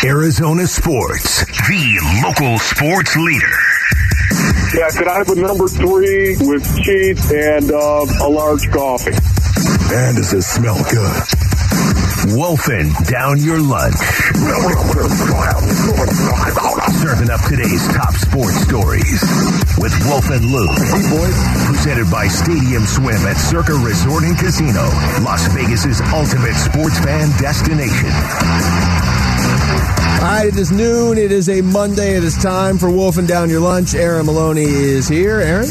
Arizona Sports, the local sports leader. Yeah, could I have a number 3 with cheese and a large coffee? And does it smell good? Wolfing down your lunch. Serving up today's top sports stories with Wolf and Luke. Hey, boys. Presented by Stadium Swim at Circa Resort and Casino, Las Vegas's ultimate sports fan destination. All right, it is noon. It is a Monday. It is time for Wolfing Down Your Lunch. Aaron Maloney is here. Aaron?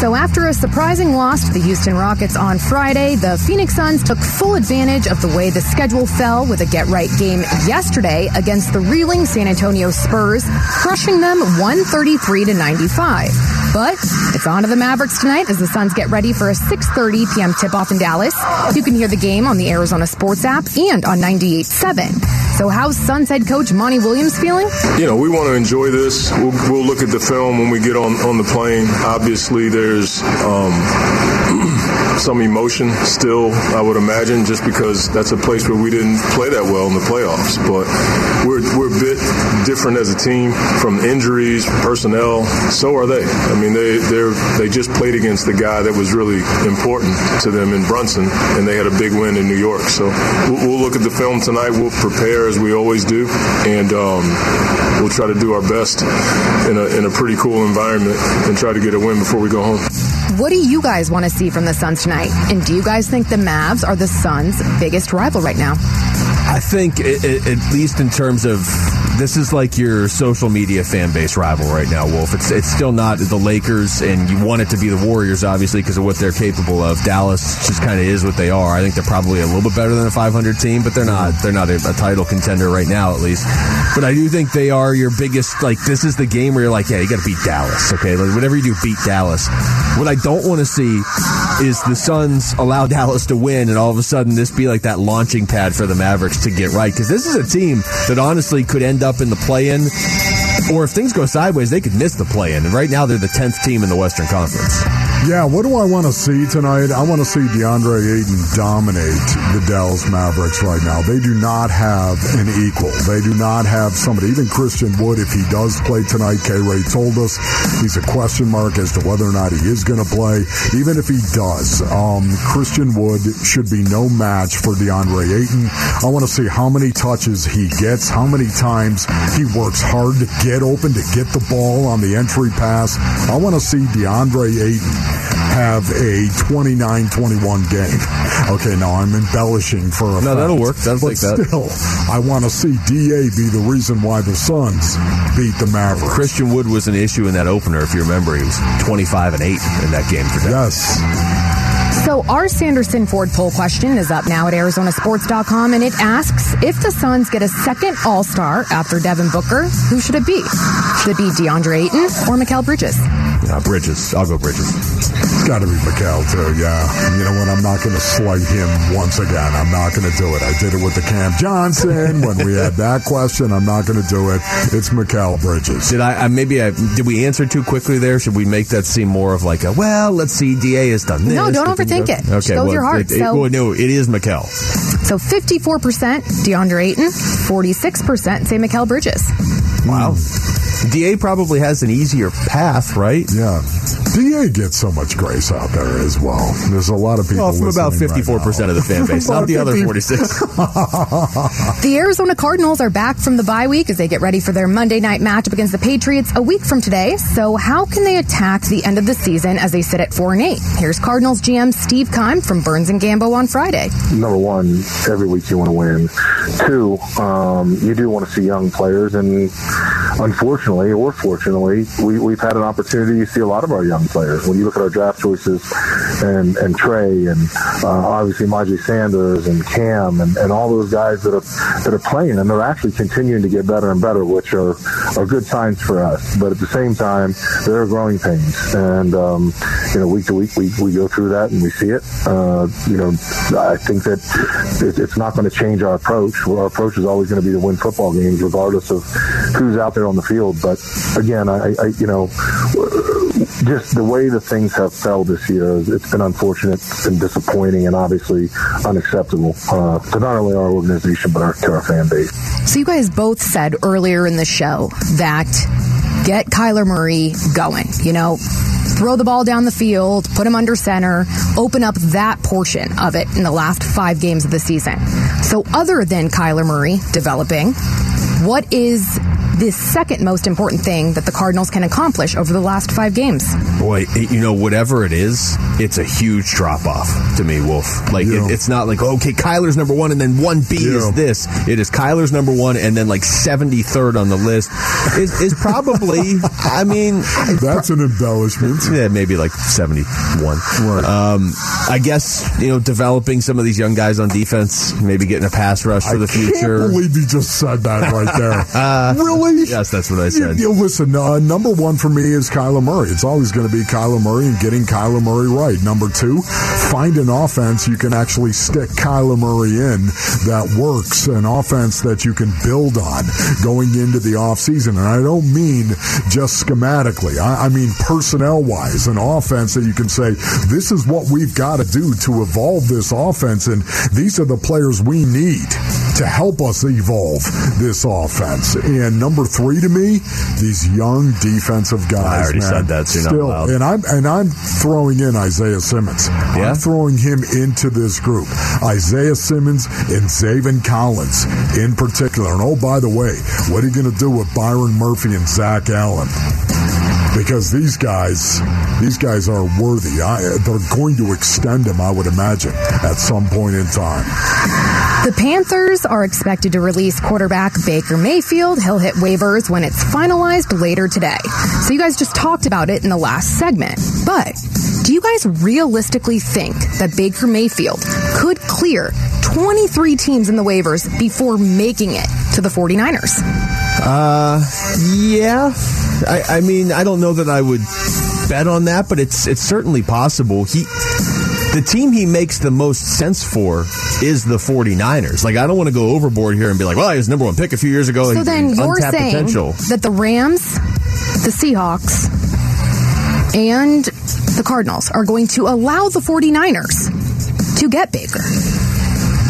So after a surprising loss to the Houston Rockets on Friday, the Phoenix Suns took full advantage of the way the schedule fell with a get-right game yesterday against the reeling San Antonio Spurs, crushing them 133-95. But it's on to the Mavericks tonight as the Suns get ready for a 6:30 p.m. tip-off in Dallas. You can hear the game on the Arizona Sports app and on 98.7. So how's Suns head coach Monty Williams feeling? You know, we want to enjoy this. We'll look at the film when we get on the plane. Obviously, there's some emotion still, I would imagine, just because that's a place where we didn't play that well in the playoffs. But we're a bit different as a team from injuries, personnel. So are they. I mean, they just played against the guy that was really important to them in Brunson, and they had a big win in New York. So we'll look at the film tonight. We'll prepare as we always do, and we'll try to do our best in a pretty cool environment and try to get a win before we go home. What do you guys want to see from the Suns tonight? And do you guys think the Mavs are the Suns' biggest rival right now? I think, at least in terms of, this is like your social media fan base rival right now, Wolf. It's still not the Lakers, and you want it to be the Warriors, obviously, because of what they're capable of. Dallas just kind of is what they are. I think they're probably a little bit better than a 500 team, but they're not a title contender right now, at least. But I do think they are your biggest, like, this is the game where you're like, yeah, you got to beat Dallas, okay? Like, whatever you do, beat Dallas. What I don't want to see is the Suns allow Dallas to win, and all of a sudden this be like that launching pad for the Mavericks to get right, because this is a team that honestly could end up in the play-in, or if things go sideways, they could miss the play-in. And right now, they're the 10th team in the Western Conference. Yeah, what do I want to see tonight? I want to see DeAndre Ayton dominate the Dallas Mavericks right now. They do not have an equal. They do not have somebody. Even Christian Wood, if he does play tonight, K-Ray told us he's a question mark as to whether or not he is going to play. Even if he does, Christian Wood should be no match for DeAndre Ayton. I want to see how many touches he gets, how many times he works hard to get open, to get the ball on the entry pass. I want to see DeAndre Ayton have a 29-21 game. Okay, now I'm embellishing for a fact. That'll work. Sounds like that. Still, I want to see DA be the reason why the Suns beat the Mavericks. Christian Wood was an issue in that opener, if you remember. He was 25-8 in that game for them. Yes. So our Sanderson Ford poll question is up now at Arizonasports.com, and it asks, if the Suns get a second All-Star after Devin Booker, who should it be? Should it be DeAndre Ayton or Mikal Bridges? Bridges. I'll go Bridges. It's got to be Mikal, too, yeah. You know what? I'm not going to slight him once again. I'm not going to do it. I did it with the Cam Johnson when we had that question. I'm not going to do it. It's Mikal Bridges. Did we answer too quickly there? Should we make that seem more of like let's see, DA has done this. No, don't overthink it. Okay, well, your heart. It is Mikal. So 54% DeAndre Ayton, 46% say Mikal Bridges. Wow. DA probably has an easier path, right? Yeah. DA gets so much grace out there as well. There's a lot of people from about 54% right of the fan base, not the other 46. The Arizona Cardinals are back from the bye week as they get ready for their Monday night matchup against the Patriots a week from today. So how can they attack the end of the season as they sit at 4-8? Here's Cardinals GM Steve Keim from Burns & Gambo on Friday. Number one, every week you want to win. Two, you do want to see young players, and unfortunately or fortunately, we've had an opportunity to see a lot of our young players. When you look at our draft choices and Trey and obviously Majie Sanders and Cam and all those guys that are playing, and they're actually continuing to get better and better, which are good signs for us. But at the same time, there are growing pains. And, week to week, we go through that and we see it. I think that it's not going to change our approach. Our approach is always going to be to win football games regardless of who's out there on the field. But again, just the way that things have fell this year, it's been unfortunate and disappointing and obviously unacceptable to not only our organization but to our fan base. So you guys both said earlier in the show that get Kyler Murray going, you know, throw the ball down the field, put him under center, open up that portion of it in the last 5 games of the season. So other than Kyler Murray developing, what is the second most important thing that the Cardinals can accomplish over the last 5 games? Boy, you know, whatever it is, it's a huge drop-off to me, Wolf. Like, it's not like, okay, Kyler's number one and then 1B is this. It is Kyler's number one and then, like, 73rd on the list is probably, I mean... That's an embellishment. Yeah, maybe, like, 71. Right. I guess, you know, developing some of these young guys on defense, maybe getting a pass rush for the future. I can't believe you just said that right there. Really? Yes, that's what I said. You listen, number one for me is Kyler Murray. It's always going to be Kyler Murray and getting Kyler Murray right. Number two, find an offense you can actually stick Kyler Murray in that works, an offense that you can build on going into the offseason. And I don't mean just schematically. I mean personnel-wise, an offense that you can say, this is what we've got to do to evolve this offense, and these are the players we need to help us evolve this offense. And number three to me, these young defensive guys. I already said that, so you're not allowed. And I'm throwing in Isaiah Simmons. Yeah? I'm throwing him into this group. Isaiah Simmons and Zaven Collins in particular. And oh, by the way, what are you going to do with Byron Murphy and Zach Allen? Because these guys are worthy. They're going to extend them, I would imagine, at some point in time. The Panthers are expected to release quarterback Baker Mayfield. He'll hit waivers when it's finalized later today. So you guys just talked about it in the last segment. But do you guys realistically think that Baker Mayfield could clear 23 teams in the waivers before making it to the 49ers? Yeah. I mean, I don't know that I would bet on that, but it's certainly possible. The team he makes the most sense for is the 49ers. Like, I don't want to go overboard here and be like, well, he was number one pick a few years ago. So then you're saying that the Rams, the Seahawks, and the Cardinals are going to allow the 49ers to get Baker.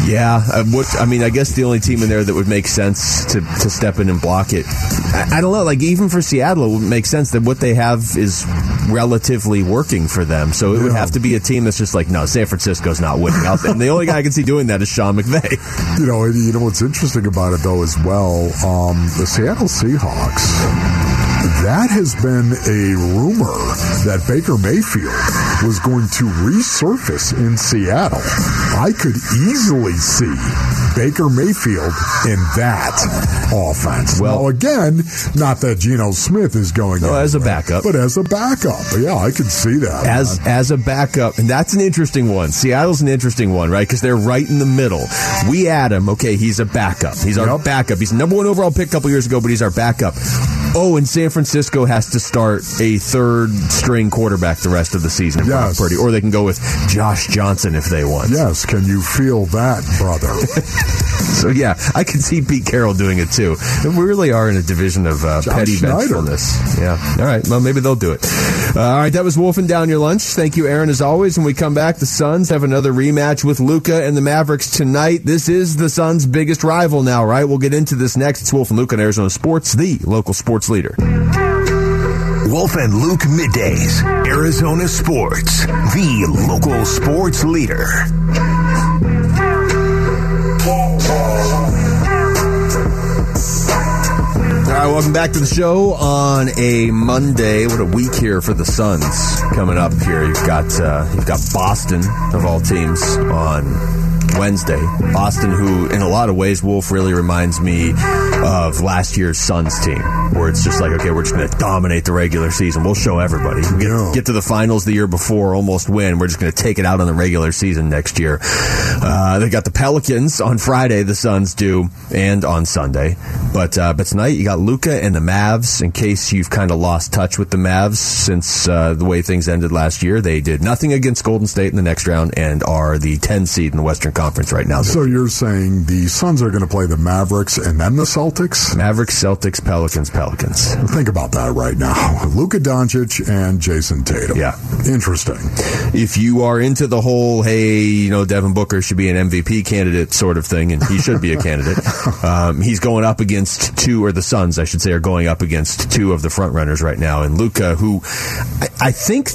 Yeah, I guess the only team in there that would make sense to step in and block it. I don't know, like, even for Seattle, it would make sense that what they have is relatively working for them. So it would have to be a team that's just like, no, San Francisco's not winning out. And the only guy I can see doing that is Sean McVay. You know what's interesting about it, though, as well, the Seattle Seahawks... That has been a rumor that Baker Mayfield was going to resurface in Seattle. I could easily see Baker Mayfield in that offense. Well, now, again, not that Geno Smith is going anywhere, as a backup. But as a backup. Yeah, I could see that. As a backup. And that's an interesting one. Seattle's an interesting one, right? Because they're right in the middle. We add him. Okay, he's a backup. He's our backup. He's the number one overall pick a couple years ago, but he's our backup. Oh, and San Francisco has to start a third-string quarterback the rest of the season in front of Purdy, or they can go with Josh Johnson if they want. Yes, can you feel that, brother? So, yeah, I can see Pete Carroll doing it, too. And we really are in a division of petty vengefulness. Yeah. All right, well, maybe they'll do it. All right, that was Wolfing Down Your Lunch. Thank you, Aaron, as always. When we come back, the Suns have another rematch with Luka and the Mavericks tonight. This is the Suns' biggest rival now, right? We'll get into this next. It's Wolf and Luke on Arizona Sports, the local sports leader. Wolf and Luke middays, Arizona Sports, the local sports leader. All right, welcome back to the show on a Monday. What a week here for the Suns coming up here. You've got Boston of all teams on Wednesday. Boston, who in a lot of ways, Wolf, really reminds me of last year's Suns team, where it's just like, okay, we're just going to dominate the regular season. We'll show everybody. We'll get to the finals the year before, almost win. We're just going to take it out on the regular season next year. They got the Pelicans on Friday, the Suns do, and on Sunday. But tonight you got Luka and the Mavs. In case you've kind of lost touch with the Mavs since the way things ended last year, they did nothing against Golden State in the next round and are the 10 seed in the Western Conference right now. So you're saying the Suns are going to play the Mavericks and then the Celtics? Celtics? Mavericks, Celtics, Pelicans. Think about that right now. Luka Doncic and Jayson Tatum. Yeah. Interesting. If you are into the whole, hey, you know, Devin Booker should be an MVP candidate sort of thing, and he should be a candidate, he's going up against two, or the Suns, I should say, are going up against two of the front runners right now. And Luka, who I think,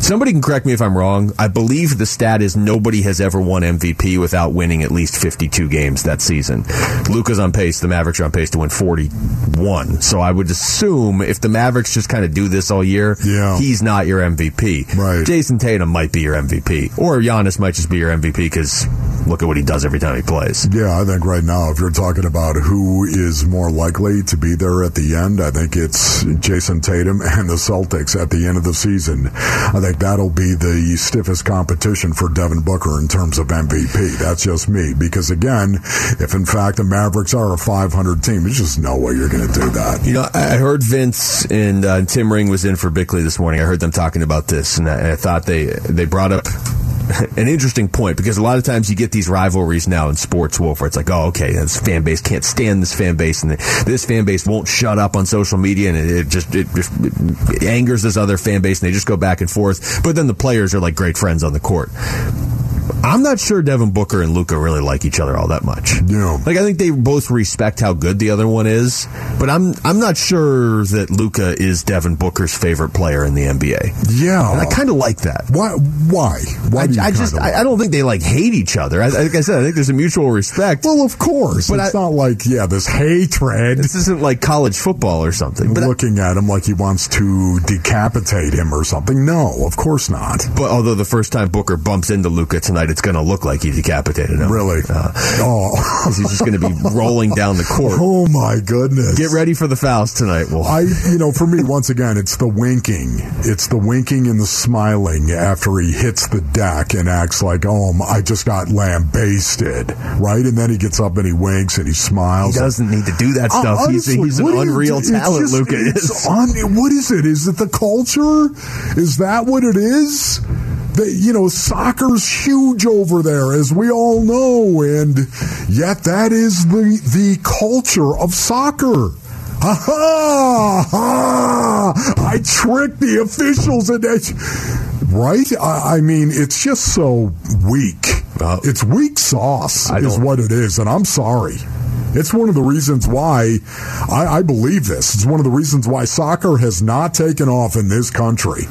somebody can correct me if I'm wrong, I believe the stat is nobody has ever won MVP without winning at least 52 games that season. Luka's on pace, the Mavericks are on pace to win 41. So I would assume if the Mavericks just kind of do this all year, he's not your MVP. Right. Jayson Tatum might be your MVP, or Giannis might just be your MVP because look at what he does every time he plays. Yeah, I think right now, if you're talking about who is more likely to be there at the end, I think it's Jayson Tatum and the Celtics at the end of the season. I think that'll be the stiffest competition for Devin Booker in terms of MVP. That's just me. Because again, if in fact the Mavericks are a 500 team, there's just no way you're going to do that. You know, I heard Vince and Tim Ring was in for Bickley this morning. I heard them talking about this, and I thought they brought up an interesting point, because a lot of times you get these rivalries now in sports, Wolf, where it's like, oh, okay, this fan base can't stand this fan base, and this fan base won't shut up on social media, and it just angers this other fan base, and they just go back and forth. But then the players are like great friends on the court. I'm not sure Devin Booker and Luka really like each other all that much. Yeah. Like, I think they both respect how good the other one is, but I'm not sure that Luka is Devin Booker's favorite player in the NBA. Yeah. And I kind of like that. Why? I don't think they, like, hate each other. Like I said, I think there's a mutual respect. Well, of course. But it's not like this hatred. This isn't like college football or something. But looking at him like he wants to decapitate him or something. No, of course not. But although the first time Booker bumps into Luka tonight, it's going to look like he decapitated him. Really? He's just going to be rolling down the court. Oh, my goodness. Get ready for the fouls tonight, Wolf. For me, once again, it's the winking. It's the winking and the smiling after he hits the deck and acts like, oh, I just got lambasted, right? And then he gets up and he winks and he smiles. He doesn't need to do that stuff. Honestly, he's an unreal talent, Luka is. What is it? Is it the culture? Is that what it is? Soccer's huge over there, as we all know, and yet that is the culture of soccer. I tricked the officials. Right? It's just so weak. It's weak sauce is what it is, and I'm sorry. It's one of the reasons why I believe this. It's one of the reasons why soccer has not taken off in this country.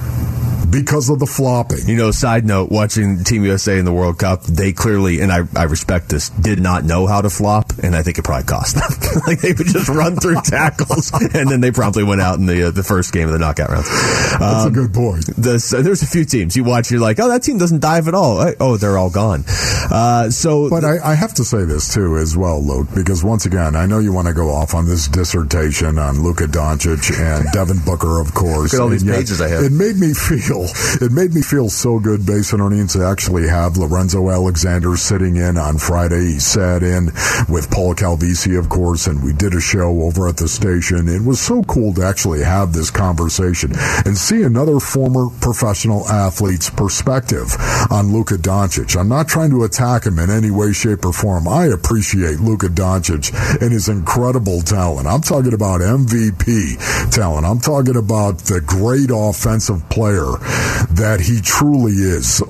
Because of the flopping. You know, side note, watching Team USA in the World Cup, they clearly, and I respect this, did not know how to flop, and I think it probably cost them. Like, they would just run through tackles, and then they probably went out in the first game of the knockout rounds. That's a good point. There's a few teams you watch, you're like, oh, that team doesn't dive at all. Oh, they're all gone. But I have to say this, too, as well, Luke, because once again, I know you want to go off on this dissertation on Luka Doncic and Devin Booker, of course. Look at all these pages I have. It made me feel so good, Basin Onions, to actually have Lorenzo Alexander sitting in on Friday. He sat in with Paul Calvisi, of course, and we did a show over at the station. It was so cool to actually have this conversation and see another former professional athlete's perspective on Luka Doncic. I'm not trying to attack him in any way, shape, or form. I appreciate Luka Doncic and his incredible talent. I'm talking about MVP talent. I'm talking about the great offensive player that he truly is.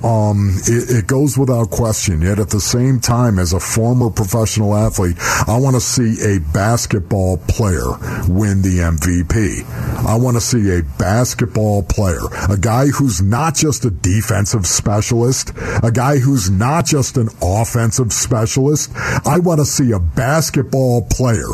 It goes without question. Yet at the same time, as a former professional athlete, I want to see a basketball player win the MVP. I want to see a basketball player, a guy who's not just a defensive specialist, a guy who's not just an offensive specialist. I want to see a basketball player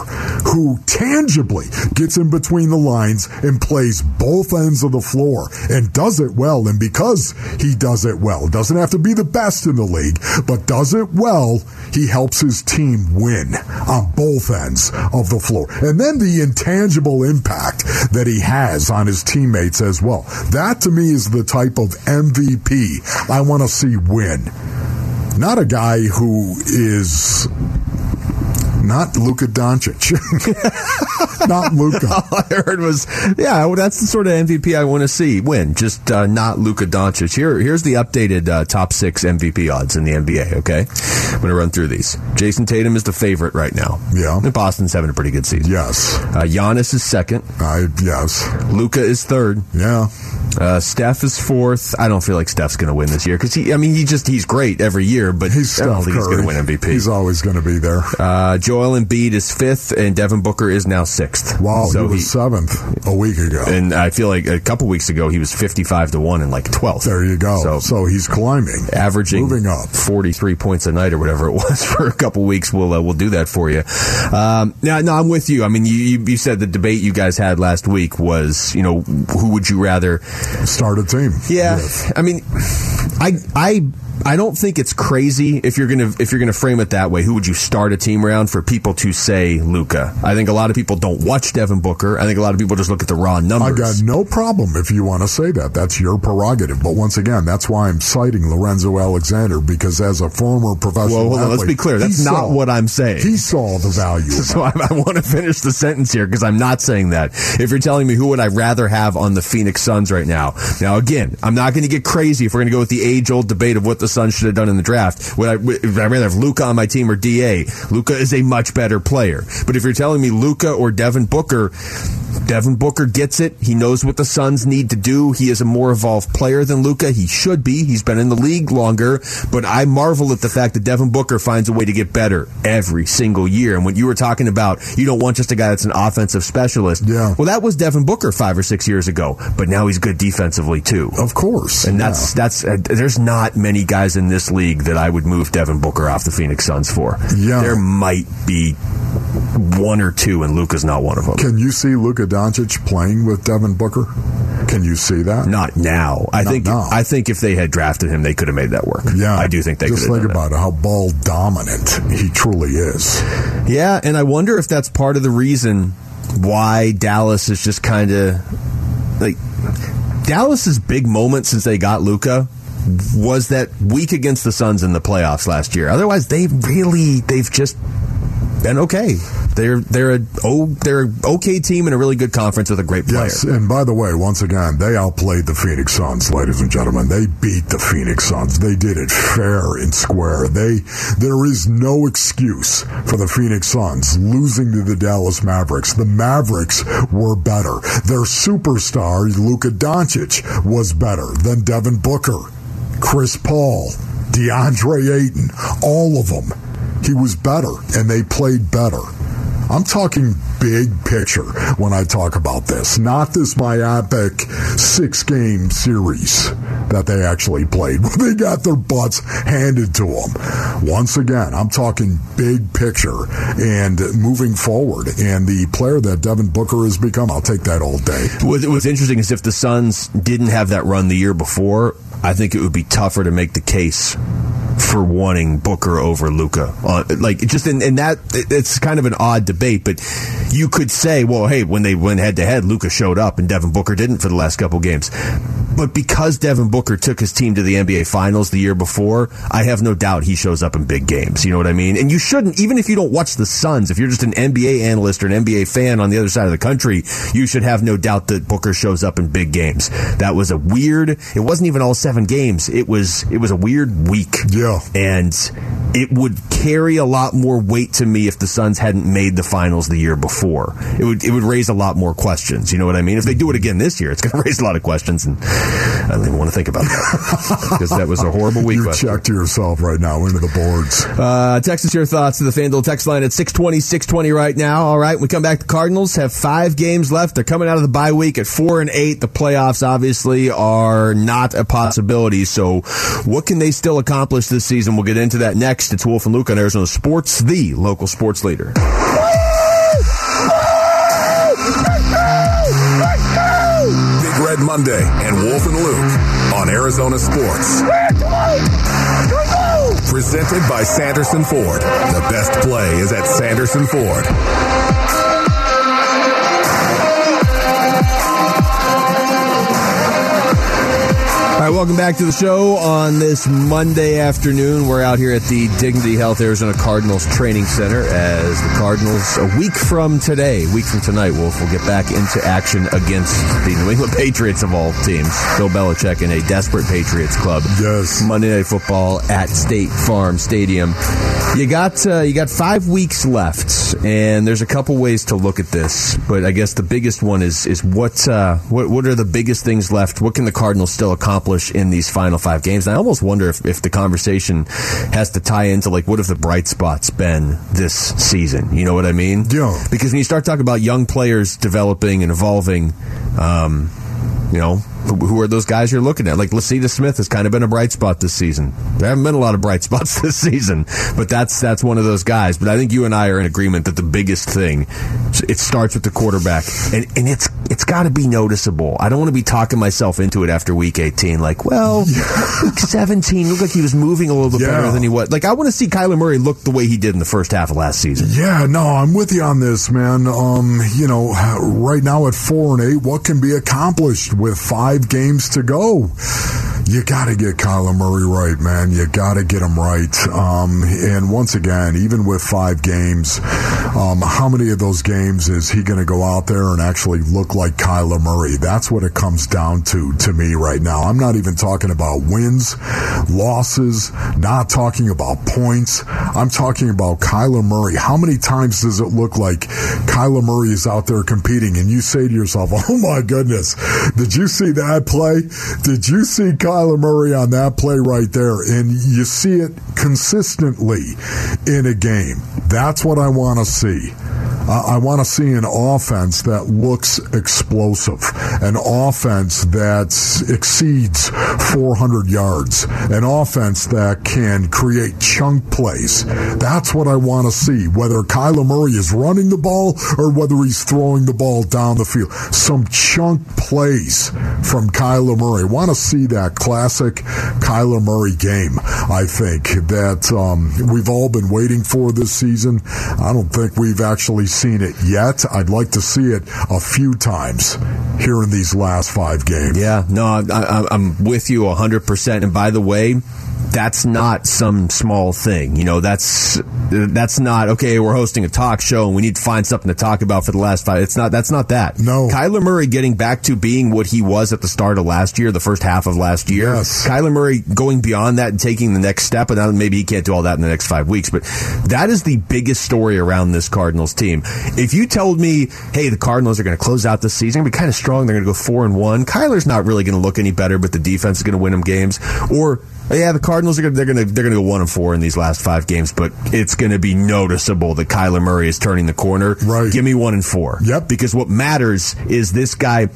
who tangibly gets in between the lines and plays both ends of the floor and does it well, and because he does it well, doesn't have to be the best in the league, but does it well, he helps his team win on both ends of the floor. And then the intangible impact that he has on his teammates as well. That, to me, is the type of MVP I want to see win. Not a guy who is... Not Luka Doncic. Not Luka. All I heard was, that's the sort of MVP I want to see win. Just not Luka Doncic. Here's the updated top 6 MVP odds in the NBA, okay? I'm going to run through these. Jayson Tatum is the favorite right now. Yeah. And Boston's having a pretty good season. Yes. Giannis is second. Yes. Luka is third. Yeah. Steph is fourth. I don't feel like Steph's going to win this year because he's great every year, but I don't think he's going to win MVP. He's always going to be there. Joel Embiid is fifth, and Devin Booker is now sixth. Wow, so he was seventh a week ago, and I feel like a couple weeks ago he was 55-1 and like 12th. There you go. So he's climbing, averaging moving up 43 points a night or whatever it was for a couple weeks. We'll do that for you. No, I'm with you. I mean, you said the debate you guys had last week was who would you rather start a team? Yeah, with. I mean, I don't think it's crazy if you're gonna frame it that way. Who would you start a team around for people to say Luka? I think a lot of people don't watch Devin Booker. I think a lot of people just look at the raw numbers. I got no problem if you want to say that. That's your prerogative. But once again, that's why I'm citing Lorenzo Alexander, because as a former professional athlete, let's be clear. That's not what I'm saying. He saw the value. So I want to finish the sentence here because I'm not saying that. If you're telling me who would I rather have on the Phoenix Suns right now. Now, again, I'm not going to get crazy if we're going to go with the age-old debate of what the Suns should have done in the draft. Would I rather have Luka on my team or DA? Luka is a much better player. But if you're telling me Luka or Devin Booker gets it. He knows what the Suns need to do. He is a more evolved player than Luka. He should be. He's been in the league longer. But I marvel at the fact that Devin Booker finds a way to get better every single year. And when you were talking about you don't want just a guy that's an offensive specialist, well, that was Devin Booker 5 or 6 years ago. But now he's good defensively, too. Of course. And that's there's not many guys in this league that I would move Devin Booker off the Phoenix Suns for. Yeah. There might be one or two, and Luka's not one of them. Can you see Luka Doncic playing with Devin Booker? Can you see that? Not now. I think if they had drafted him, they could have made that work. Yeah, I do think they could have. Just think about how ball dominant he truly is. Yeah, and I wonder if that's part of the reason why Dallas is just kind of like Dallas's big moment since they got Luka was that week against the Suns in the playoffs last year. Otherwise, they've just been okay. They're an okay team in a really good conference with a great player. Yes, and by the way, once again, they outplayed the Phoenix Suns, ladies and gentlemen. They beat the Phoenix Suns. They did it fair and square. There is no excuse for the Phoenix Suns losing to the Dallas Mavericks. The Mavericks were better. Their superstar, Luka Doncic, was better than Devin Booker, Chris Paul, DeAndre Ayton, all of them. He was better, and they played better. I'm talking big picture when I talk about this, not this myopic 6-game series that they actually played when they got their butts handed to them. Once again, I'm talking big picture and moving forward and the player that Devin Booker has become. I'll take that all day. What's interesting is if the Suns didn't have that run the year before, I think it would be tougher to make the case for wanting Booker over Luka. It's kind of an odd debate, but you could say, well, hey, when they went head-to-head, Luka showed up and Devin Booker didn't for the last couple games. But because Devin Booker took his team to the NBA Finals the year before, I have no doubt he shows up in big games. You know what I mean? And you shouldn't, even if you don't watch the Suns, if you're just an NBA analyst or an NBA fan on the other side of the country, you should have no doubt that Booker shows up in big games. That was it wasn't even all 7 games. It was a weird week. Yeah. And it would carry a lot more weight to me if the Suns hadn't made the finals the year before. It would raise a lot more questions. You know what I mean? If they do it again this year, it's going to raise a lot of questions, and I don't even want to think about that because that was a horrible week. You checked yourself right now into the boards. Text us your thoughts to the FanDuel text line at 620 right now. All right, we come back. The Cardinals have 5 games left. They're coming out of the bye week at 4-8. The playoffs obviously are not a possibility. So, what can they still accomplish this season? We'll get into that next. It's Wolf and Luke on Arizona Sports, the local sports leader. Big Red Monday and Wolf and Luke on Arizona Sports. Presented by Sanderson Ford. The best play is at Sanderson Ford. welcome back to the show on this Monday afternoon. We're out here at the Dignity Health Arizona Cardinals Training Center as the Cardinals, a week from tonight, Wolf, will get back into action against the New England Patriots of all teams. Bill Belichick in a desperate Patriots club. Yes. Monday Night Football at State Farm Stadium. You got 5 weeks left, and there's a couple ways to look at this, but I guess the biggest one is what are the biggest things left? What can the Cardinals still accomplish in these final five games? And I almost wonder if the conversation has to tie into, like, what have the bright spots been this season? You know what I mean? Yeah. Because when you start talking about young players developing and evolving, you know, who are those guys you're looking at? Like, Lasita Smith has kind of been a bright spot this season. There haven't been a lot of bright spots this season, but that's one of those guys. But I think you and I are in agreement that the biggest thing, it starts with the quarterback, and it's got to be noticeable. I don't want to be talking myself into it after Week 18. Like, well, Week 17 looked like he was moving a little bit better than he was. Like, I want to see Kyler Murray look the way he did in the first half of last season. Yeah, no, I'm with you on this, man. You know, right now at 4-8, what can be accomplished with 5 games to go? You got to get Kyler Murray right, man. You got to get him right. And once again, even with 5 games, how many of those games is he going to go out there and actually look like Kyler Murray? That's what it comes down to me right now. I'm not even talking about wins, losses, not talking about points. I'm talking about Kyler Murray. How many times does it look like Kyler Murray is out there competing and you say to yourself, oh my goodness, did you see that play? Did you see Kyler Murray on that play right there? And you see it consistently in a game. That's what I want to see. I want to see an offense that looks explosive, an offense that exceeds 400 yards, an offense that can create chunk plays. That's what I want to see, whether Kyler Murray is running the ball or whether he's throwing the ball down the field. Some chunk plays from Kyler Murray. I want to see that classic Kyler Murray game, I think, that we've all been waiting for this season. I don't think we've actually seen it yet. I'd like to see it a few times here in these last 5 games. Yeah, no, I'm with you 100%. And by the way, that's not some small thing. You know, that's not, okay, we're hosting a talk show and we need to find something to talk about for the last 5. That's not that. No. Kyler Murray getting back to being what he was at the start of last year, the first half of last year. Yes. Kyler Murray going beyond that and taking the next step, and maybe he can't do all that in the next 5 weeks, but that is the biggest story around this Cardinals team. If you told me, hey, the Cardinals are going to close out this season, be kind of strong, they're going to go 4-1, Kyler's not really going to look any better, but the defense is going to win them games, or yeah, the Cardinals they're going to go 1-4 in these last 5 games, but it's going to be noticeable that Kyler Murray is turning the corner. Right. Give me 1-4. Yep. Because what matters is this guy.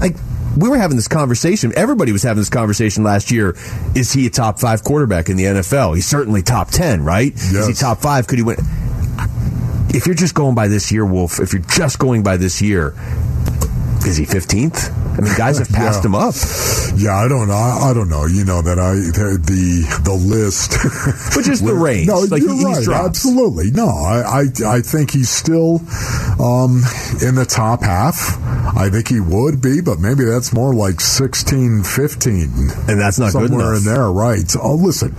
Like, we were having this conversation. Everybody was having this conversation last year. Is he a top 5 quarterback in the NFL? He's certainly top 10, right? Yes. Is he top 5? Could he win? If you're just going by this year, Wolf, is he 15th? I mean, guys have passed him up. Yeah, I don't know. You know that the list, which is the range. No, like, you're right. Absolutely. No, I think he's still in the top half. I think he would be, but maybe that's more like 16, 15, and that's not good enough. Somewhere in there, right? Oh, listen.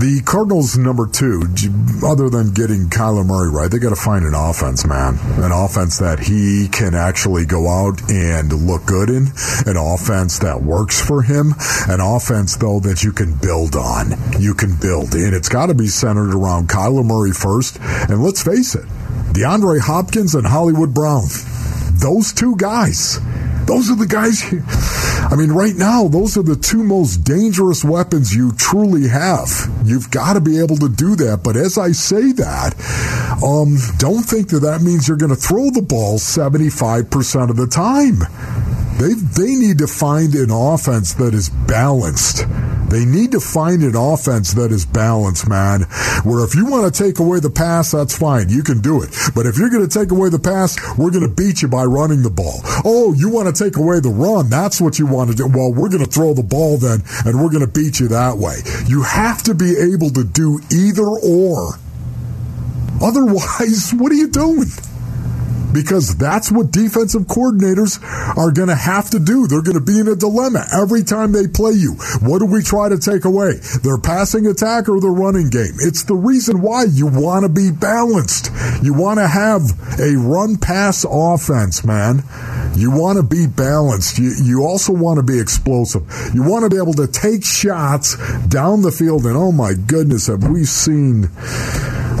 The Cardinals, number 2, other than getting Kyler Murray right, they got to find an offense, man. An offense that he can actually go out and look good in. An offense that works for him. An offense, though, that you can build on. You can build. And it's got to be centered around Kyler Murray first. And let's face it, DeAndre Hopkins and Hollywood Brown. Those 2 guys. Those are the guys, I mean, right now, those are the 2 most dangerous weapons you truly have. You've got to be able to do that. But as I say that, don't think that means you're going to throw the ball 75% of the time. They need to find an offense that is balanced. They need to find an offense that is balanced, man, where if you want to take away the pass, that's fine. You can do it. But if you're going to take away the pass, we're going to beat you by running the ball. Oh, you want to take away the run. That's what you want to do. Well, we're going to throw the ball then, and we're going to beat you that way. You have to be able to do either or. Otherwise, what are you doing? because that's what defensive coordinators are going to have to do. They're going to be in a dilemma every time they play you. What do we try to take away? Their passing attack or their running game? It's the reason why you want to be balanced. You want to have a run-pass offense, man. You want to be balanced. You also want to be explosive. You want to be able to take shots down the field, and oh my goodness, have we seen...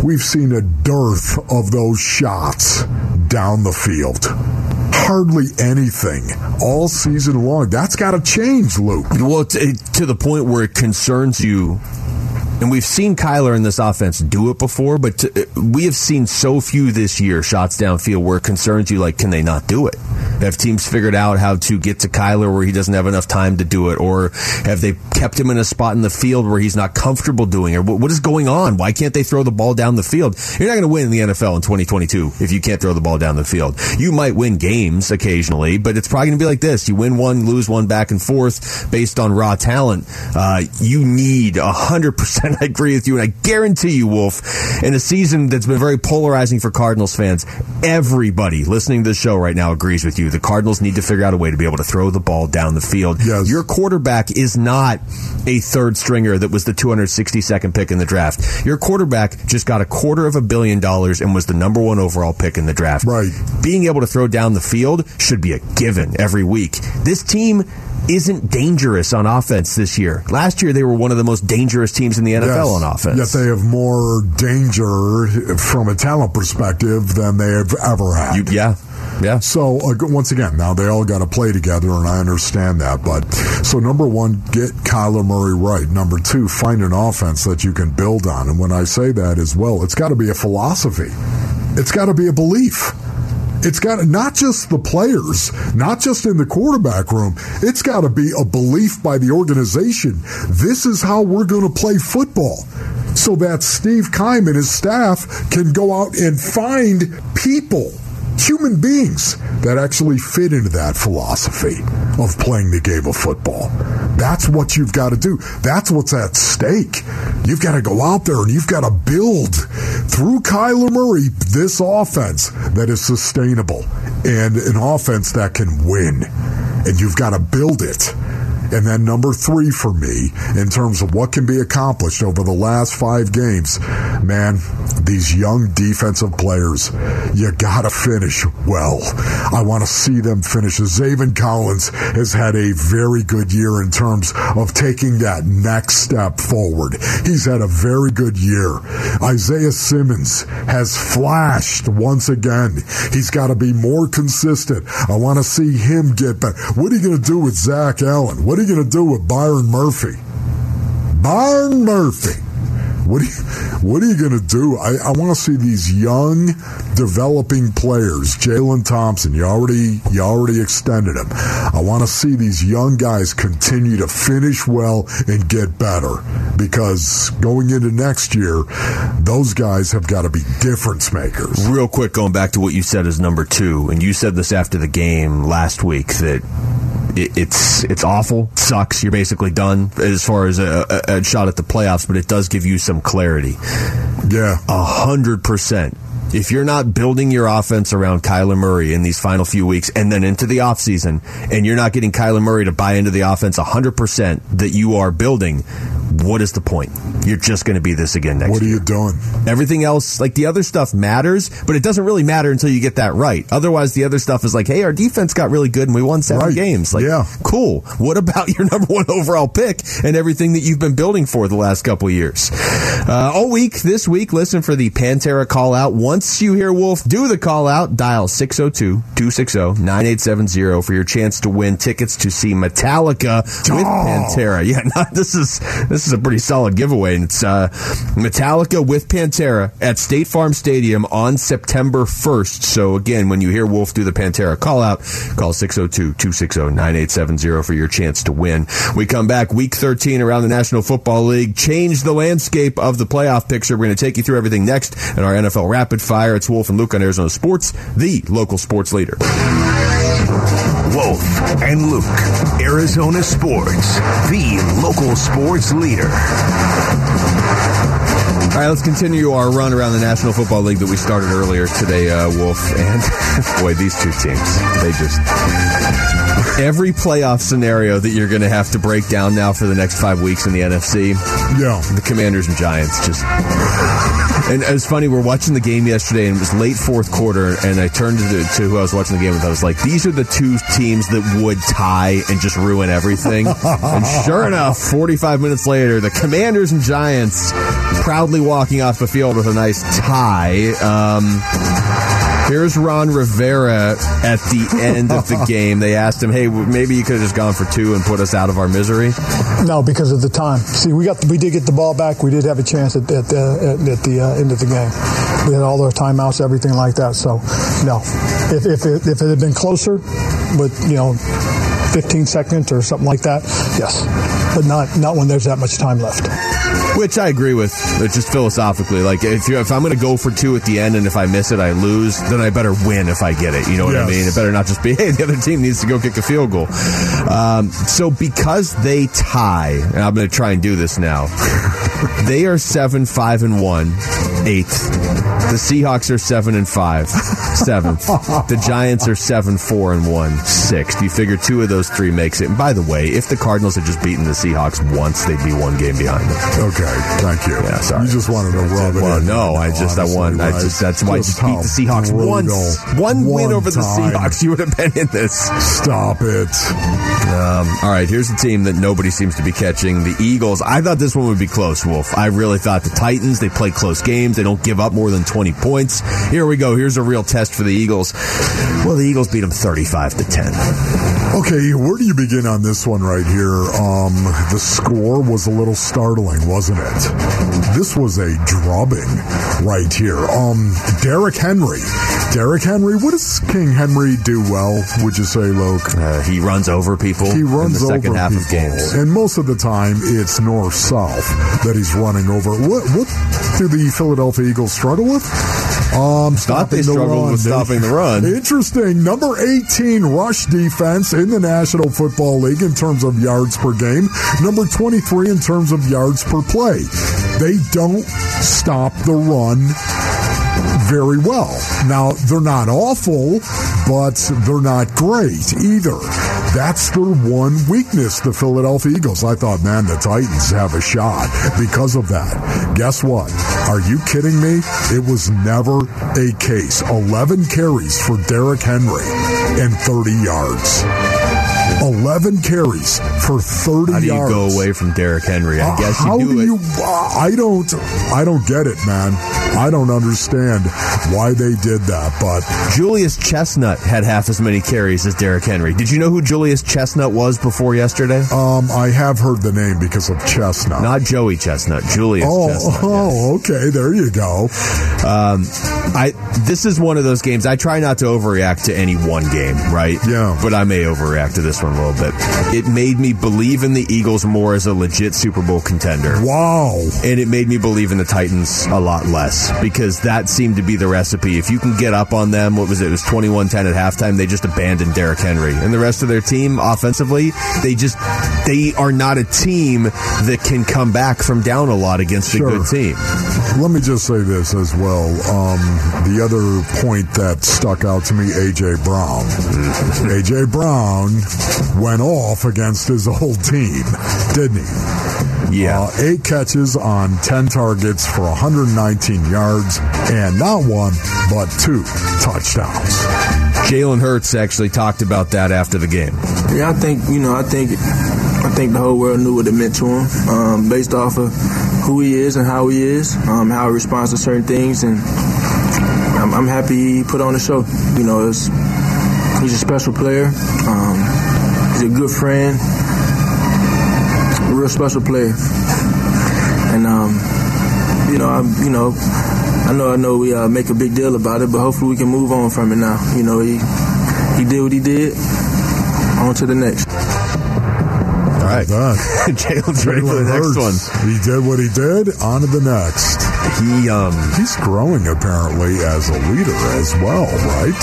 We've seen a dearth of those shots down the field. Hardly anything all season long. That's got to change, Luke. Well, to the point where it concerns you. And we've seen Kyler in this offense do it before, but we have seen so few this year shots downfield where it concerns you, like, can they not do it? Have teams figured out how to get to Kyler where he doesn't have enough time to do it? Or have they kept him in a spot in the field where he's not comfortable doing it? What is going on? Why can't they throw the ball down the field? You're not going to win in the NFL in 2022 if you can't throw the ball down the field. You might win games occasionally, but it's probably going to be like this. You win one, lose one, back and forth based on raw talent. You need 100%. I agree with you, and I guarantee you, Wolf, in a season that's been very polarizing for Cardinals fans, everybody listening to the show right now agrees with you. The Cardinals need to figure out a way to be able to throw the ball down the field. Yes. Your quarterback is not a third stringer that was the 262nd pick in the draft. Your quarterback just got $250 million and was the number one overall pick in the draft. Right. Being able to throw down the field should be a given every week. This team isn't dangerous on offense this year. Last year, they were one of the most dangerous teams in the NFL on offense. Yes, they have more danger from a talent perspective than they have ever had. Yeah. So, once again, now they all got to play together, and I understand that. But so, number one, get Kyler Murray right. Number two, find an offense that you can build on. And when I say that as well, it's got to be a philosophy. It's got to be a belief. It's got not just the players, not just in the quarterback room. It's got to be a belief by the organization. This is how we're going to play football, so that Steve Keim and his staff can go out and find people, human beings, that actually fit into that philosophy of playing the game of football. That's what you've got to do. That's what's at stake. You've got to go out there and you've got to build through Kyler Murray this offense that is sustainable and an offense that can win. And you've got to build it. And then number three for me, in terms of what can be accomplished over the last 5 games, man, these young defensive players, you got to finish well. I want to see them finish. Zaven Collins has had a very good year in terms of taking that next step forward. He's had a very good year. Isaiah Simmons has flashed once again. He's got to be more consistent. I want to see him get better. What are you going to do with Zach Allen? What are you going to do with Byron Murphy? Byron Murphy. What are you going to do? I want to see these young, developing players. Jalen Thompson, you already extended him. I want to see these young guys continue to finish well and get better, because going into next year, those guys have got to be difference makers. Real quick, going back to what you said as number two, and you said this after the game last week, that it's awful, sucks, you're basically done as far as a shot at the playoffs, but it does give you some clarity. Yeah. 100%. If you're not building your offense around Kyler Murray in these final few weeks and then into the offseason, and you're not getting Kyler Murray to buy into the offense 100% that you are building, what is the point? You're just going to be this again next year. What are you doing? Everything else, like the other stuff matters, but it doesn't really matter until you get that right. Otherwise, the other stuff is like, hey, our defense got really good and we won 7 games. Like, yeah. Cool. What about your number one overall pick and everything that you've been building for the last couple of years? All week, this week, listen for the Pantera call-out. Once you hear Wolf do the call-out, dial 602-260-9870 for your chance to win tickets to see Metallica with Pantera. Yeah, this is a pretty solid giveaway, and it's Metallica with Pantera at State Farm Stadium on September 1st. So, again, when you hear Wolf do the Pantera call-out, call 602-260-9870 for your chance to win. We come back Week 13 around the National Football League. Change the landscape of the playoff picture. We're going to take you through everything next in our NFL Rapid Fire. It's Wolf and Luke on Arizona Sports, the local sports leader. Wolf and Luke, Arizona Sports, the local sports leader. All right, let's continue our run around the National Football League that we started earlier today, Wolf. And, boy, these two teams, they just... Every playoff scenario that you're going to have to break down now for the next 5 weeks in the NFC, yeah, the Commanders and Giants just... And it was funny, we were watching the game yesterday, and it was late fourth quarter, and I turned to who I was watching the game with. I was like, these are the two teams that would tie and just ruin everything. And sure enough, 45 minutes later, the Commanders and Giants proudly walking off the field with a nice tie. Here's Ron Rivera at the end of the game. They asked him, hey, maybe you could have just gone for two and put us out of our misery. No, because of the time. See, we did get the ball back. We did have a chance at the end of the game. We had all our timeouts, everything like that. So, no. If it had been closer with, 15 seconds or something like that, yes. But not when there's that much time left. Which I agree with, just philosophically. Like, if I'm going to go for two at the end and if I miss it, I lose, then I better win if I get it. You know what yes. I mean? It better not just be, hey, the other team needs to go kick a field goal. So because they tie, and I'm going to try and do this now, they are 7-5-1, 8th. The Seahawks are 7-5, 7th. The Giants are 7-4-1, 6th. You figure two of those three makes it. And by the way, if the Cardinals had just beaten the Seahawks once, they'd be one game behind them. Okay. Thank you. Yeah, sorry. You just wanted to rub it in. No, that's why I just beat the Seahawks once. One win over the Seahawks, you would have been in this. Stop it. All right, here's the team that nobody seems to be catching. The Eagles. I thought this one would be close, Wolf. I really thought the Titans, they play close games. They don't give up more than 20 points. Here we go. Here's a real test for the Eagles. Well, the Eagles beat them 35-10. Okay, where do you begin on this one right here? The score was a little startling, wasn't it? This was a drubbing right here. Derrick Henry, what does King Henry do well, would you say, Luke? He runs over people in the second half of games. And most of the time, it's north-south that he's running over. What do the Philadelphia Eagles struggle with? Stopping the run. Interesting. Number 18 rush defense in the National Football League in terms of yards per game. Number 23 in terms of yards per play. They don't stop the run very well. Now, they're not awful, but they're not great either. That's their one weakness, the Philadelphia Eagles. I thought, man, the Titans have a shot because of that. Guess what? Are you kidding me? It was never a case. 11 carries for Derrick Henry and 30 yards. 11 carries for 30 yards. How do you go away from Derrick Henry? I guess you do it. I don't get it, man. I don't understand why they did that. But Julius Chestnut had half as many carries as Derrick Henry. Did you know who Julius Chestnut was before yesterday? I have heard the name because of Chestnut. Not Joey Chestnut. Julius Chestnut. Oh, yes. Okay. There you go. This is one of those games. I try not to overreact to any one game, right? Yeah. But I may overreact to this one a little bit. It made me believe in the Eagles more as a legit Super Bowl contender. Wow. And it made me believe in the Titans a lot less because that seemed to be the recipe. If you can get up on them, what was it? It was 21-10 at halftime. They just abandoned Derrick Henry. And the rest of their team, offensively, they are not a team that can come back from down a lot against a good team. Let me just say this as well. The other point that stuck out to me, A.J. Brown. A.J. Brown went off against his whole team, didn't he? Yeah. 8 catches on 10 targets for 119 yards, and not one, but 2 touchdowns. Jalen Hurts actually talked about that after the game. Yeah, I think the whole world knew what it meant to him, based off of who he is and how he is, how he responds to certain things, and I'm happy he put on the show. He's a special player. He's a good friend. A real special player. And I know we make a big deal about it, but hopefully we can move on from it now. He did what he did. On to the next. All right. Jalen's ready for the next one. He did what he did. On to the next. He's growing apparently as a leader as well, right?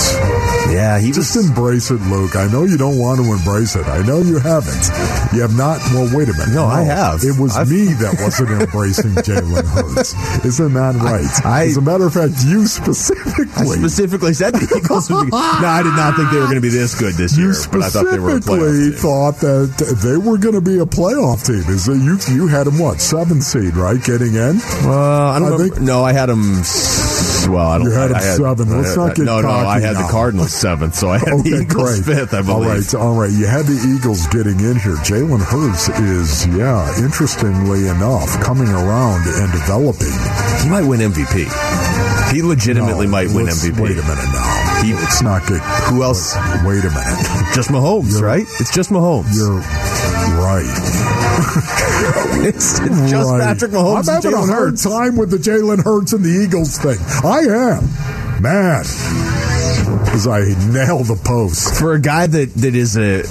Yeah, he just embrace it, Luke. I know you don't want to embrace it. I know you haven't. You have not. Well, wait a minute. No, I have. It was me that wasn't embracing Jalen Hurts. Isn't that right? As a matter of fact, you specifically. I specifically said the Eagles. No, I did not think they were going to be this good this year. You specifically but I thought, that they were going to be a playoff team. Is it, you had them what, 7 seed, right? Getting in. I don't think. No, I had them. Well, I don't. You had them 7. Let's not get cocky. No, I had the Cardinals 7th, so I had the Eagles 5th. I believe. All right. You had the Eagles getting in here. Jalen Hurts is, interestingly enough, coming around and developing. He might win MVP. He legitimately might win MVP. Wait a minute now. It's not good. Who else? Wait a minute. Just Mahomes, right? It's just Mahomes. You're right. It's just right. Patrick Mahomes. I'm having a hard time with the Jalen Hurts and the Eagles thing. I am mad because I nailed the post for a guy that is a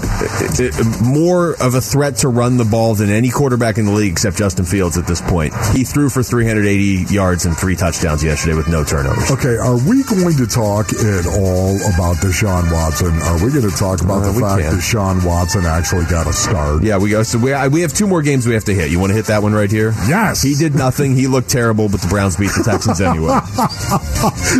more of a threat to run the ball than any quarterback in the league except Justin Fields at this point. He threw for 380 yards and 3 touchdowns yesterday with no turnovers. Okay, are we going to talk at all about Deshaun Watson? Are we going to talk about the fact that Deshaun Watson actually got a start? Yeah, we go. So we have 2 more games we have to hit. You want to hit that one right here? Yes. He did nothing. He looked terrible, but the Browns beat the Texans anyway.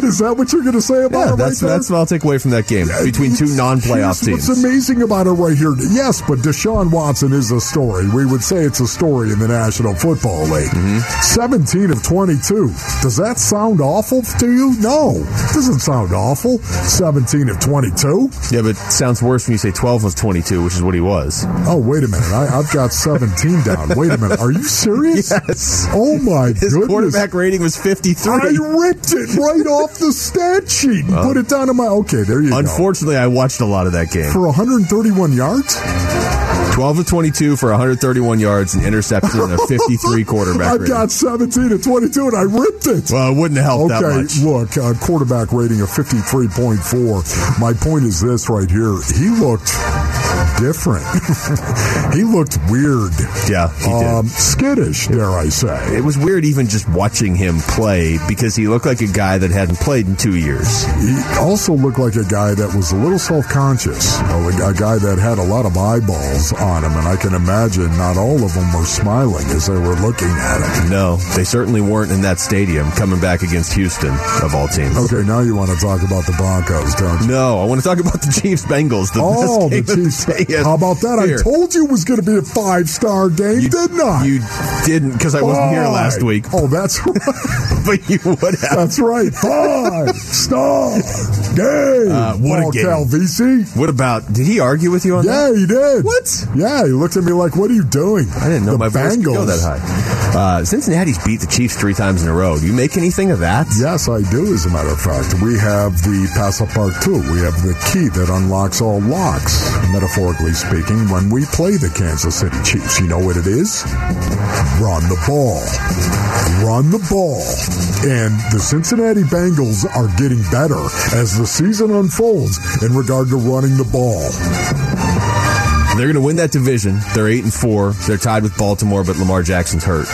Is that what you're going to say about it? That's what I'll take away from that game between 2 non-playoff teams. What's amazing about it right here, yes, but Deshaun Watson is a story. We would say it's a story in the National Football League. Mm-hmm. 17 of 22. Does that sound awful to you? No. It doesn't sound awful. 17 of 22? Yeah, but it sounds worse when you say 12 of 22, which is what he was. Oh, wait a minute. I've got 17 down. Wait a minute. Are you serious? Yes. Oh, my goodness. His quarterback rating was 53. I ripped it right off the stat sheet and put it down in my... Okay, there you go. Unfortunately, I watched a lot of that game. For 131 yards? 12 of 22 for 131 yards, an interception, and a 53 quarterback rating. I got 17 of 22, and I ripped it. Well, it wouldn't have helped that much. Look, quarterback rating of 53.4. My point is this right here. He looked different. He looked weird. Yeah, he did. Skittish, dare I say. It was weird even just watching him play because he looked like a guy that hadn't played in 2 years. He also looked like a guy that was a little self-conscious, a guy that had a lot of eyeballs on him, and I can imagine not all of them were smiling as they were looking at him. No, they certainly weren't in that stadium coming back against Houston, of all teams. Okay, now you want to talk about the Broncos, don't you? No, I want to talk about the Chiefs-Bengals. The Chiefs. How about that? Here. I told you it was going to be a 5-star game, didn't I? You didn't, because I wasn't here last week. Oh, that's right. But you would have. That's right. 5-star game. What a game. LVC. What about, did he argue with you on that? Yeah, he did. What? Yeah, he looked at me like, what are you doing? I didn't know my voice could go that high. Cincinnati's beat the Chiefs 3 times in a row. Do you make anything of that? Yes, I do, as a matter of fact. We have the Passapartout. We have the key that unlocks all locks, metaphorically speaking, when we play the Kansas City Chiefs. You know what it is? Run the ball. Run the ball. And the Cincinnati Bengals are getting better as the season unfolds in regard to running the ball. They're going to win that division. They're 8-4. They're tied with Baltimore, but Lamar Jackson's hurt.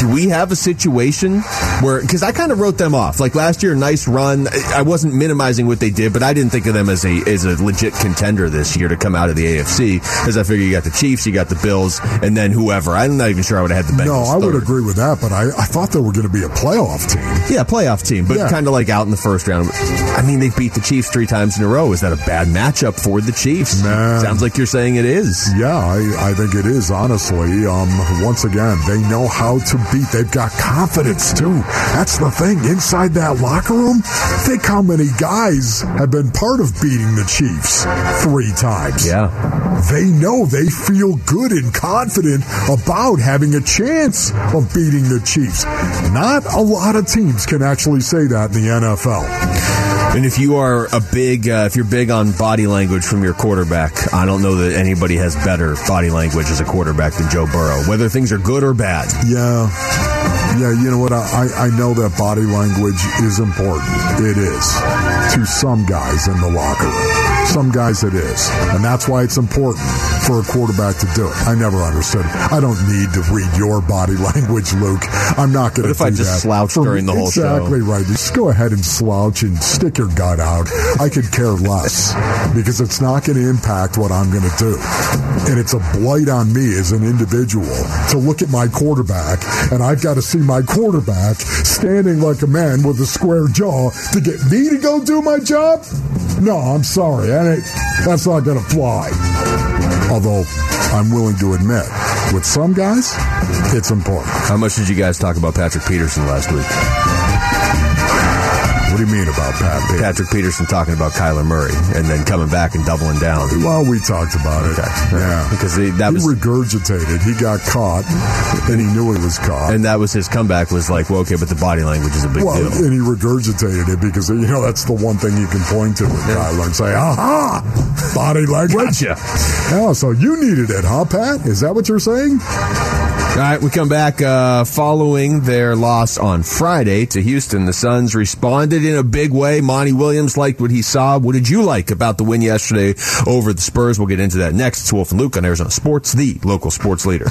Do we have a situation where, because I kind of wrote them off. Like last year, nice run. I wasn't minimizing what they did, but I didn't think of them as a legit contender this year to come out of the AFC, because I figure you got the Chiefs, you got the Bills, and then whoever. I'm not even sure I would have had the Bengals. No, I would agree with that, but I thought they were going to be a playoff team. Yeah, playoff team, but kind of like out in the first round. I mean, they beat the Chiefs 3 times in a row. Is that a bad matchup for the Chiefs? Sounds like you're saying it is. Yeah, I think it is, honestly. Once again, they know how to beat. They've got confidence, too. That's the thing. Inside that locker room, think how many guys have been part of beating the Chiefs 3 times. Yeah. They know, they feel good and confident about having a chance of beating the Chiefs. Not a lot of teams can actually say that in the NFL. And if you are if you're big on body language from your quarterback, I don't know that anybody has better body language as a quarterback than Joe Burrow, whether things are good or bad. Yeah. Yeah, you know what? I know that body language is important. It is to some guys in the locker room. Some guys it is. And that's why it's important for a quarterback to do it. I never understood it. I don't need to read your body language, Luke. I'm not going to do that. What if I just slouch during the whole show? Exactly right. Just go ahead and slouch and stick your gut out. I could care less because it's not going to impact what I'm going to do. And it's a blight on me as an individual to look at my quarterback, and I've got to see my quarterback standing like a man with a square jaw to get me to go do my job? No, I'm sorry. That's not going to fly. Although, I'm willing to admit, with some guys, it's important. How much did you guys talk about Patrick Peterson last week? What do you mean about Pat Peterson? Patrick Peterson talking about Kyler Murray and then coming back and doubling down. Well, we talked about it. Okay. Yeah. Because he regurgitated. He got caught, and he knew he was caught. And that was his comeback was like, well, okay, but the body language is a big deal. And he regurgitated it because, you know, that's the one thing you can point to with Kyler and say, aha, body language. Gotcha. Oh, so you needed it, huh, Pat? Is that what you're saying? All right, we come back following their loss on Friday to Houston. The Suns responded in a big way. Monty Williams liked what he saw. What did you like about the win yesterday over the Spurs? We'll get into that next. It's Wolf and Luke on Arizona Sports, the local sports leader.